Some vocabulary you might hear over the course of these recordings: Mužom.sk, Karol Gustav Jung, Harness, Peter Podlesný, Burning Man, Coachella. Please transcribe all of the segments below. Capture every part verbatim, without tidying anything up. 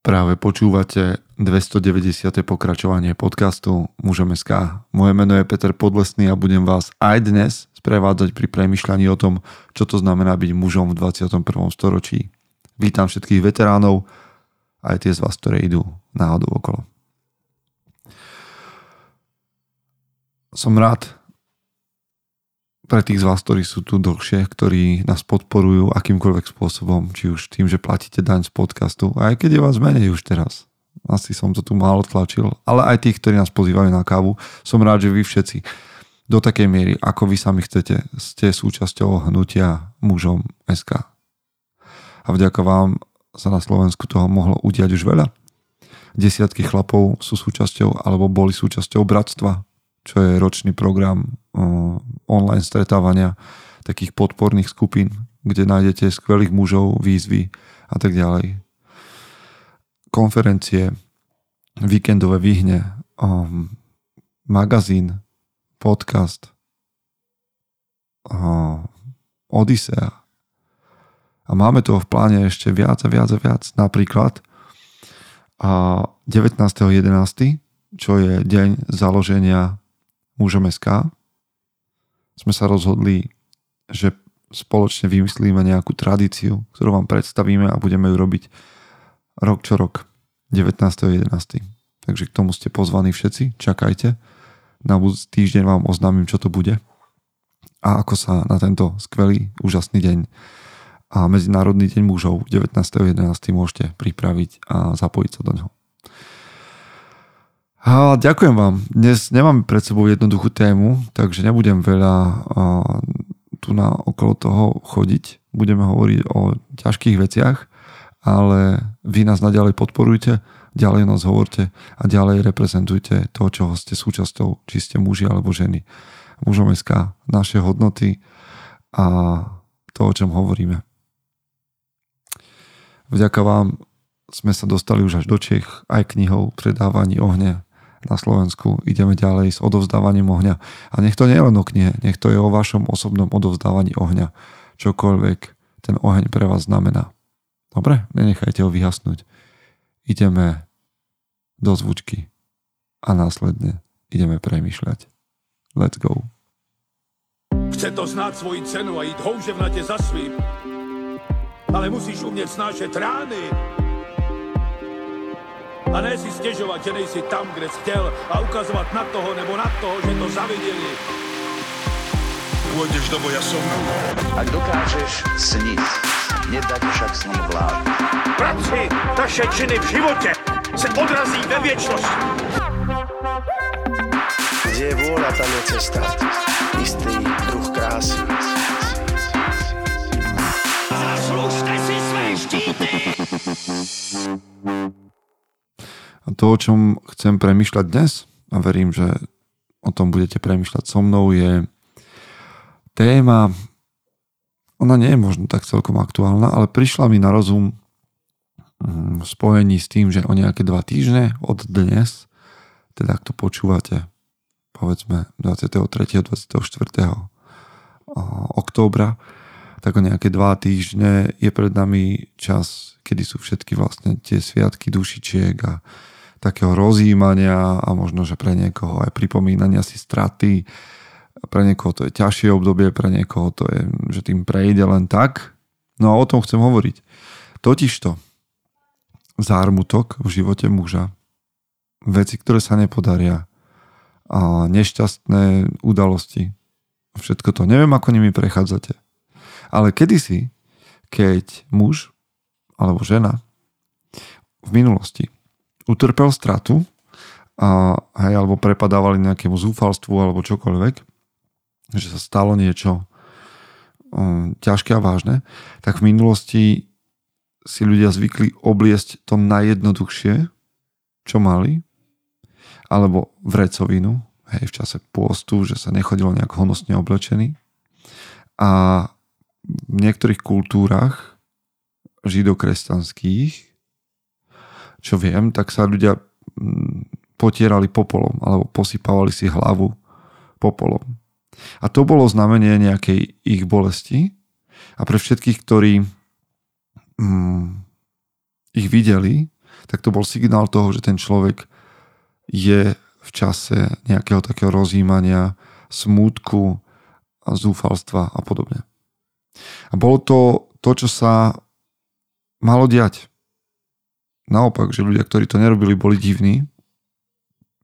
Práve počúvate dvestodeväťdesiate pokračovanie podcastu Mužom.sk. Moje meno je Peter Podlesný a budem vás aj dnes sprevádzať pri premyšľaní o tom, čo to znamená byť mužom v dvadsiatom prvom storočí. Vítam všetkých veteránov, aj tie z vás, ktoré idú náhodou okolo. Som rád pre tých z vás, ktorí sú tu dlhšie, ktorí nás podporujú akýmkoľvek spôsobom, či už tým, že platíte daň z podcastu, aj keď je vás menej už teraz. Asi som to tu málo tlačil, ale aj tých, ktorí nás pozývajú na kávu, som rád, že vy všetci do takej miery, ako vy sami chcete, ste súčasťou hnutia Mužom.sk. A vďaka vám sa na Slovensku toho mohlo udiať už veľa. Desiatky chlapov sú súčasťou alebo boli súčasťou bratstva, čo je ročný program online stretávania takých podporných skupín, kde nájdete skvelých mužov, výzvy a tak ďalej. Konferencie, víkendové vyhne, um, magazín, podcast, um, Odysea. A máme toho v pláne ešte viac a viac a viac. Napríklad a devätnásteho jedenásteho, čo je deň založenia Mužom.sk, sme sa rozhodli, že spoločne vymyslíme nejakú tradíciu, ktorú vám predstavíme a budeme ju robiť rok čo rok, devätnásteho jedenásteho. Takže k tomu ste pozvaní všetci, čakajte. Na budúci týždeň vám oznámim, čo to bude a ako sa na tento skvelý, úžasný deň a Medzinárodný deň mužov devätnásteho jedenásteho môžete pripraviť a zapojiť sa do ňoho. A ďakujem vám. Dnes nemám pred sebou jednoduchú tému, takže nebudem veľa a, tu na okolo toho chodiť. Budeme hovoriť o ťažkých veciach, ale vy nás naďalej podporujte, ďalej nás hovorte a ďalej reprezentujte to, čoho ste súčasťou, či ste muži alebo ženy. Mužom.sk, naše hodnoty a to, o čom hovoríme. Vďaka vám sme sa dostali už až do Čech, aj knihou Predávaní ohňa na Slovensku. Ideme ďalej s odovzdávaním ohňa. A nech to nie je len o knihe, nech to je o vašom osobnom odovzdávaní ohňa. Čokoľvek ten oheň pre vás znamená. Dobre? Nenechajte ho vyhasnúť. Ideme do zvučky a následne ideme premýšľať. Let's go. Chce to znáť svoji cenu a ísť houževnate za svým. Ale musíš umieť snášať rány. A ne si stěžovat, že nejsi tam, kde jsi chtěl a ukazovat na toho nebo na toho, že to zaviděli. Pôjdeš do boja som. Ak dokážeš sniť, nedať však snom vládu. Práci, taše činy v životě se odrazí ve věčnosti. Kde je vôľa, tam je cesta. Istý druh krásy. Zaslužte si své štíty! To, o čom chcem premýšľať dnes a verím, že o tom budete premýšľať so mnou, je téma, ona nie je možno tak celkom aktuálna, ale prišla mi na rozum v spojení s tým, že o nejaké dva týždne od dnes, teda ak to počúvate, povedzme dvadsiateho tretieho, dvadsiateho štvrtého októbra, tak o nejaké dva týždne je pred nami čas, kedy sú všetky vlastne tie sviatky dušičiek a takého rozjímania a možno, že pre niekoho aj pripomínania si straty. Pre niekoho to je ťažšie obdobie, pre niekoho to je, že tým prejde len tak. No a o tom chcem hovoriť. Totižto zármutok v živote muža, veci, ktoré sa nepodaria, a nešťastné udalosti, všetko to. Neviem, ako nimi prechádzate. Ale kedysi, keď muž alebo žena v minulosti utrpel stratu a, hej, alebo prepadávali nejakému zúfalstvu alebo čokoľvek, že sa stalo niečo um, ťažké a vážne, tak v minulosti si ľudia zvykli obliesť to najjednoduchšie, čo mali, alebo vrecovinu, hej, v čase pôstu, že sa nechodilo nejak honosne oblečený. A v niektorých kultúrach židokresťanských, čo viem, tak sa ľudia potierali popolom alebo posypávali si hlavu popolom. A to bolo znamenie nejakej ich bolesti a pre všetkých, ktorí mm, ich videli, tak to bol signál toho, že ten človek je v čase nejakého takého rozjímania, smútku, zúfalstva a podobne. A bolo to to, čo sa malo diať. Naopak, že ľudia, ktorí to nerobili, boli divní,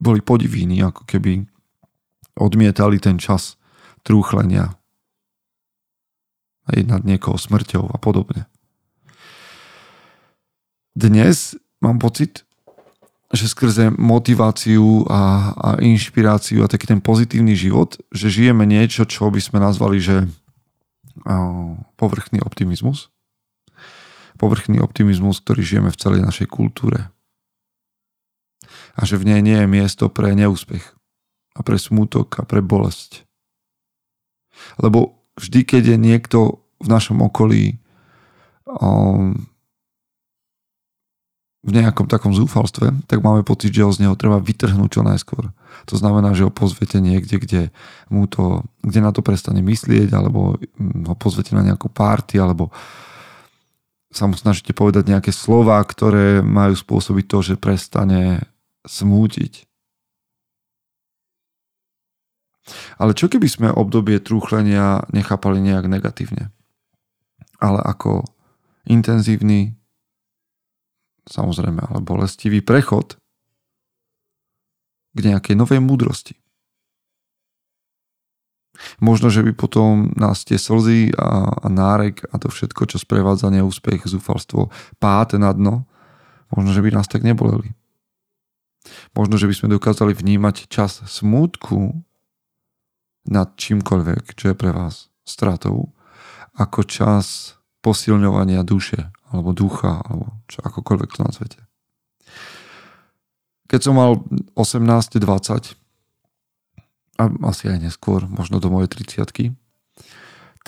boli podivní, ako keby odmietali ten čas trúchlenia aj nad niekoho smrťou a podobne. Dnes mám pocit, že skrze motiváciu a, a inšpiráciu a taký ten pozitívny život, že žijeme niečo, čo by sme nazvali, že oh, povrchný optimizmus. Povrchný optimizmus, ktorý žijeme v celej našej kultúre. A že v nej nie je miesto pre neúspech a pre smútok a pre bolesť. Lebo vždy, keď je niekto v našom okolí um, v nejakom takom zúfalstve, tak máme pocit, že ho z neho treba vytrhnúť čo najskôr. To znamená, že ho pozvete niekde, kde, mu to, kde na to prestane myslieť, alebo ho pozvete na nejakú party, alebo sa mu snažíte povedať nejaké slová, ktoré majú spôsobiť to, že prestane smútiť. Ale čo keby sme obdobie trúchlenia nechápali nejak negatívne? Ale ako intenzívny, samozrejme, ale bolestivý prechod k nejakej novej múdrosti. Možno, že by potom nás tie slzy a, a nárek a to všetko, čo sprevádza neúspech, zúfalstvo, pád na dno, možno, že by nás tak neboleli. Možno, že by sme dokázali vnímať čas smútku nad čímkoľvek, čo je pre vás stratou, ako čas posilňovania duše, alebo ducha, alebo čo, akokoľvek to nazvete. Keď som mal osemnásť dvadsať, a asi aj neskôr, možno do mojej tridsiatky,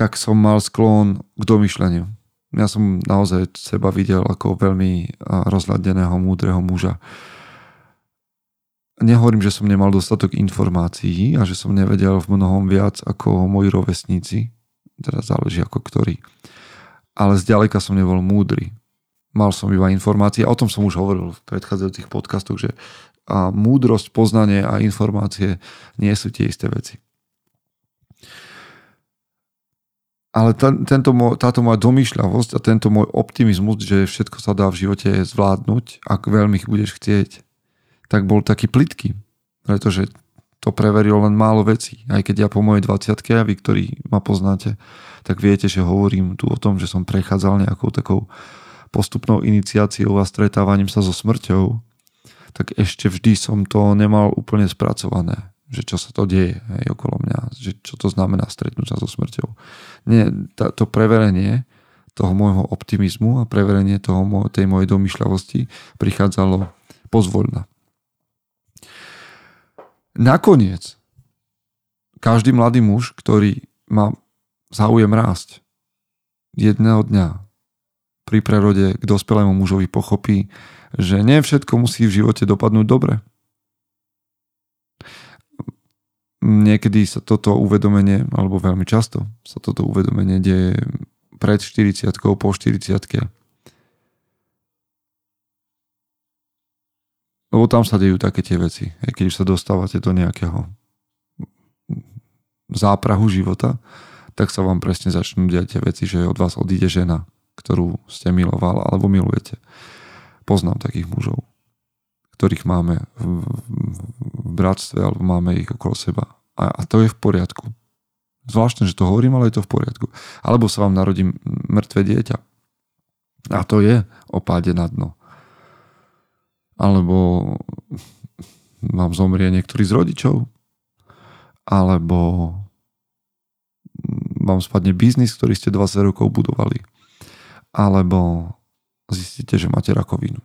tak som mal sklon k domýšľaniu. Ja som naozaj seba videl ako veľmi rozladeného, múdreho muža. Nehovorím, že som nemal dostatok informácií a že som nevedel v mnohom viac ako moji rovesníci, teda záleží ako ktorý. Ale zďaleka som nebol múdry. Mal som iba informácie, a o tom som už hovoril v predchádzajúcich podcastoch, že a múdrosť, poznanie a informácie nie sú tie isté veci. Ale t- tento mo- táto moja domýšľavosť a tento môj optimizmus, že všetko sa dá v živote zvládnuť, ak veľmi ich budeš chcieť, tak bol taký plitký, pretože to preverilo len málo vecí. Aj keď ja po mojej dvadsiatke, a vy, ktorí ma poznáte, tak viete, že hovorím tu o tom, že som prechádzal nejakou takou postupnou iniciáciou a stretávaním sa so smrťou, tak ešte vždy som to nemal úplne spracované, že čo sa to deje aj okolo mňa, že čo to znamená stretnúť sa so smrťou. Nie, to preverenie toho môjho optimizmu a preverenie toho, tej mojej domýšľavosti prichádzalo pozvoľna. Nakoniec, každý mladý muž, ktorý má záujem rásť, jedného dňa pri prerode k dospelému mužovi pochopí, že nie všetko musí v živote dopadnúť dobre. Niekedy sa toto uvedomenie, alebo veľmi často sa toto uvedomenie deje pred štyridsiatkou, po štyridsiatke. Lebo tam sa dejú také tie veci. Keď už sa dostávate do nejakého záprahu života, tak sa vám presne začnú diať tie veci, že od vás odíde žena, ktorú ste miloval alebo milujete. Poznám takých mužov, ktorých máme v bratstve alebo máme ich okolo seba. A to je v poriadku. Zvláštne, že to hovorím, ale je to v poriadku. Alebo sa vám narodí mŕtve dieťa. A to je o páde na dno. Alebo vám zomrie niektorý z rodičov, alebo vám spadne biznis, ktorý ste dvadsať rokov budovali, alebo zistíte, že máte rakovinu.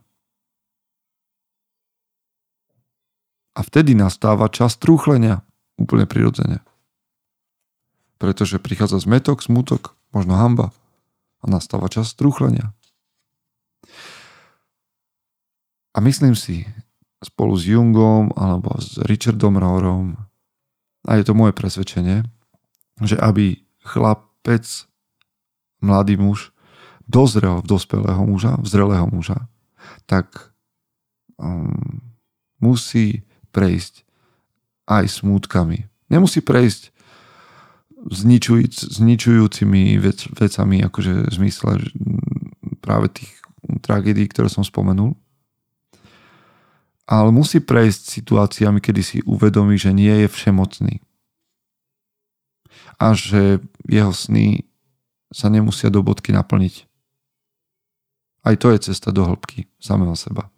A vtedy nastáva čas trúchlenia úplne prirodzene. Pretože prichádza zmetok, smutok, možno hanba a nastáva čas trúchlenia. A myslím si, spolu s Jungom alebo s Richardom Rohrom, a je to moje presvedčenie, že aby chlapec, mladý muž, dozrel v dospelého muža, v zrelého muža, tak um, musí prejsť aj smútkami. Nemusí prejsť zničujúc, zničujúcimi vec, vecami, akože v zmysle práve tých tragédií, ktoré som spomenul. Ale musí prejsť situáciami, kedy si uvedomí, že nie je všemocný. A že jeho sny sa nemusia do bodky naplniť. Aj to je cesta do hĺbky samého seba.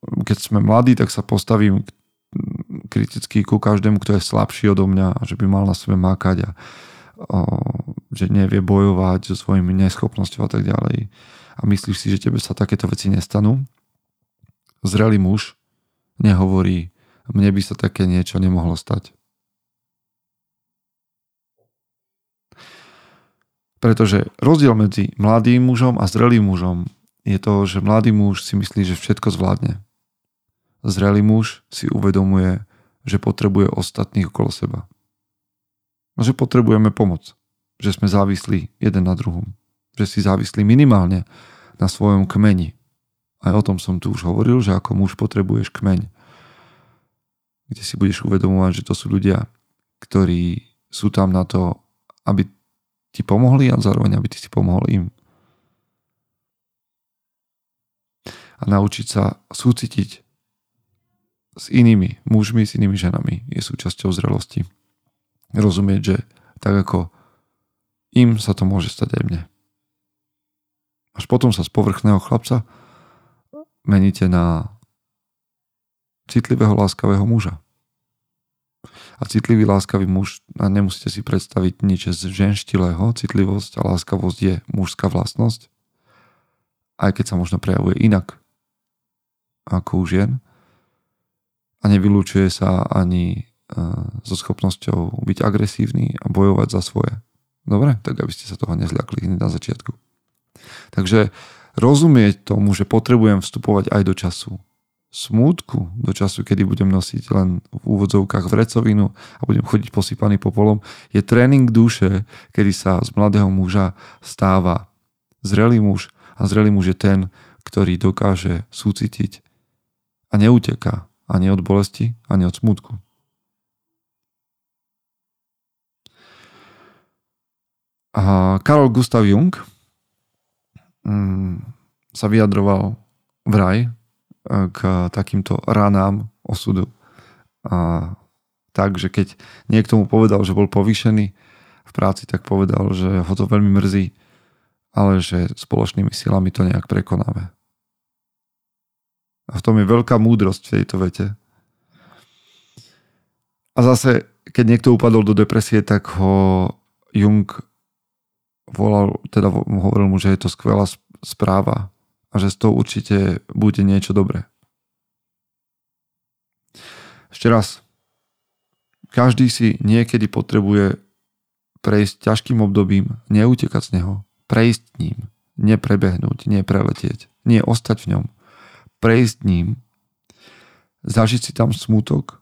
Keď sme mladí, tak sa postavím kriticky ku každému, kto je slabší odo mňa, že by mal na sebe mákať a o, že nevie bojovať so svojimi neschopnosťou a tak ďalej. A myslíš si, že tebe sa takéto veci nestanú? Zrelý muž nehovorí, mne by sa také niečo nemohlo stať. Pretože rozdiel medzi mladým mužom a zrelým mužom je to, že mladý muž si myslí, že všetko zvládne. Zrelý muž si uvedomuje, že potrebuje ostatných okolo seba. A že potrebujeme pomoc. Že sme závislí jeden na druhom. Že si závislí minimálne na svojom kmeni. Aj o tom som tu už hovoril, že ako muž potrebuješ kmeň. Kde si budeš uvedomovať, že to sú ľudia, ktorí sú tam na to, aby ti pomohli a zároveň, aby ty si pomohol im. A naučiť sa súcitiť s inými mužmi, s inými ženami je súčasťou zrelosti. Rozumieť, že tak ako im sa to môže stať aj mne. Až potom sa z povrchného chlapca meníte na citlivého, láskavého muža. A citlivý, láskavý muž, a nemusíte si predstaviť nič z ženštilého, citlivosť a láskavosť je mužská vlastnosť, aj keď sa možno prejavuje inak ako u žien a nevylúčuje sa ani uh, so schopnosťou byť agresívny a bojovať za svoje. Dobre? Tak aby ste sa toho nezľakli hneď na začiatku. Takže rozumieť tomu, že potrebujem vstupovať aj do času smútku, do času, kedy budem nosiť len v úvodzovkách vrecovinu a budem chodiť posypaný popolom, je tréning duše, kedy sa z mladého muža stáva zrelý muž a zrelý muž je ten, ktorý dokáže súcitiť a neuteká ani od bolesti, ani od smútku. A Karol Gustav Jung mm, sa vyjadroval vraj k takýmto ranám osudu. A takže keď niekto mu povedal, že bol povýšený v práci, tak povedal, že ho to veľmi mrzí, ale že spoločnými silami to nejak prekonáme. A v tom je veľká múdrosť v tejto vete. A zase, keď niekto upadol do depresie, tak ho Jung volal, teda hovoril mu, že je to skvelá správa a že z toho určite bude niečo dobré. Ešte raz. Každý si niekedy potrebuje prejsť ťažkým obdobím, neutekať z neho, prejsť ním, neprebehnúť, nepreletieť, nie ostať v ňom, prejsť ním, zažiť si tam smútok,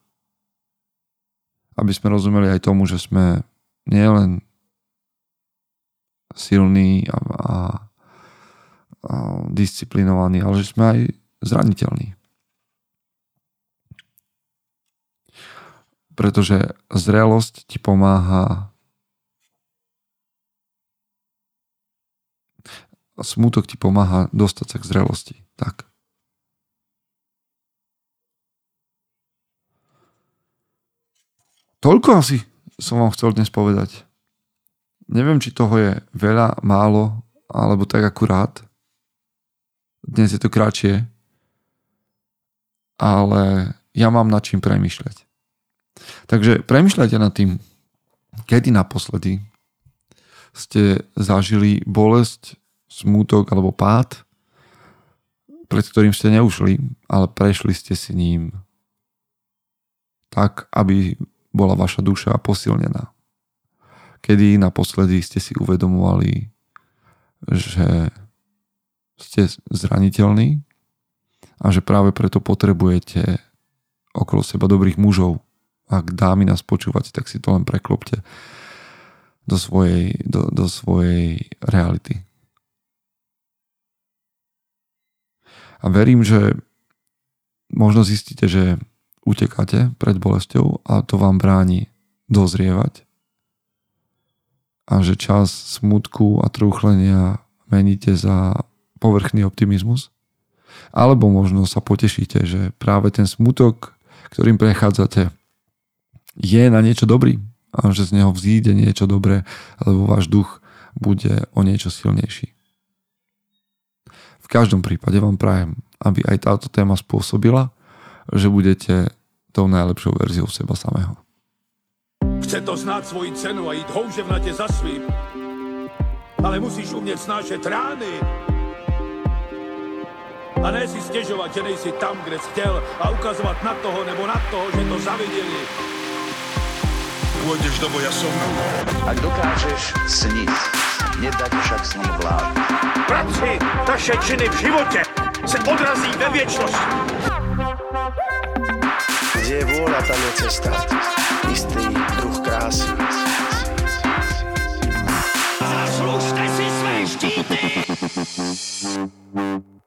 aby sme rozumeli aj tomu, že sme nielen silní a, a disciplinovaní, ale že sme aj zraniteľní. Pretože zrelosť ti pomáha, smútok ti pomáha dostať sa k zrelosti. Tak. Toľko asi som vám chcel dnes povedať. Neviem, či toho je veľa, málo, alebo tak akurát. Dnes je to kratšie, ale ja mám nad čím premýšľať. Takže premýšľajte nad tým, kedy naposledy ste zažili bolesť, smútok alebo pád, pred ktorým ste neušli, ale prešli ste si ním tak, aby bola vaša duša posilnená. Kedy naposledy ste si uvedomovali, že ste zraniteľní a že práve preto potrebujete okolo seba dobrých mužov. Ak dámy nás počúvate, tak si to len preklopte do svojej, do, do svojej reality. A verím, že možno zistíte, že utekáte pred bolesťou a to vám bráni dozrievať. A že čas smútku a trúchlenia meníte za povrchný optimizmus. Alebo možno sa potešíte, že práve ten smútok, ktorým prechádzate, je na niečo dobrý. A že z neho vzíde niečo dobré, lebo váš duch bude o niečo silnejší. V každom prípade vám prajem, aby aj táto téma spôsobila, že budete tou najlepšou verziou seba samého. Chce to znáť svoji cenu a íť houževnate za svým, ale musíš umieť snášať rány a ne si stiežovať, že nejsi tam, kde si chtěl a ukazovať na toho nebo na toho, že to zavideli. Pôjdeš do boja som. Ak dokážeš sniť, nedať však sniť vládu. Práci taše činy v živote se odrazí ve viečnosť. Kde je vôľa, tam je cesta. Istý druh krásy. Zaslužte si své štíty!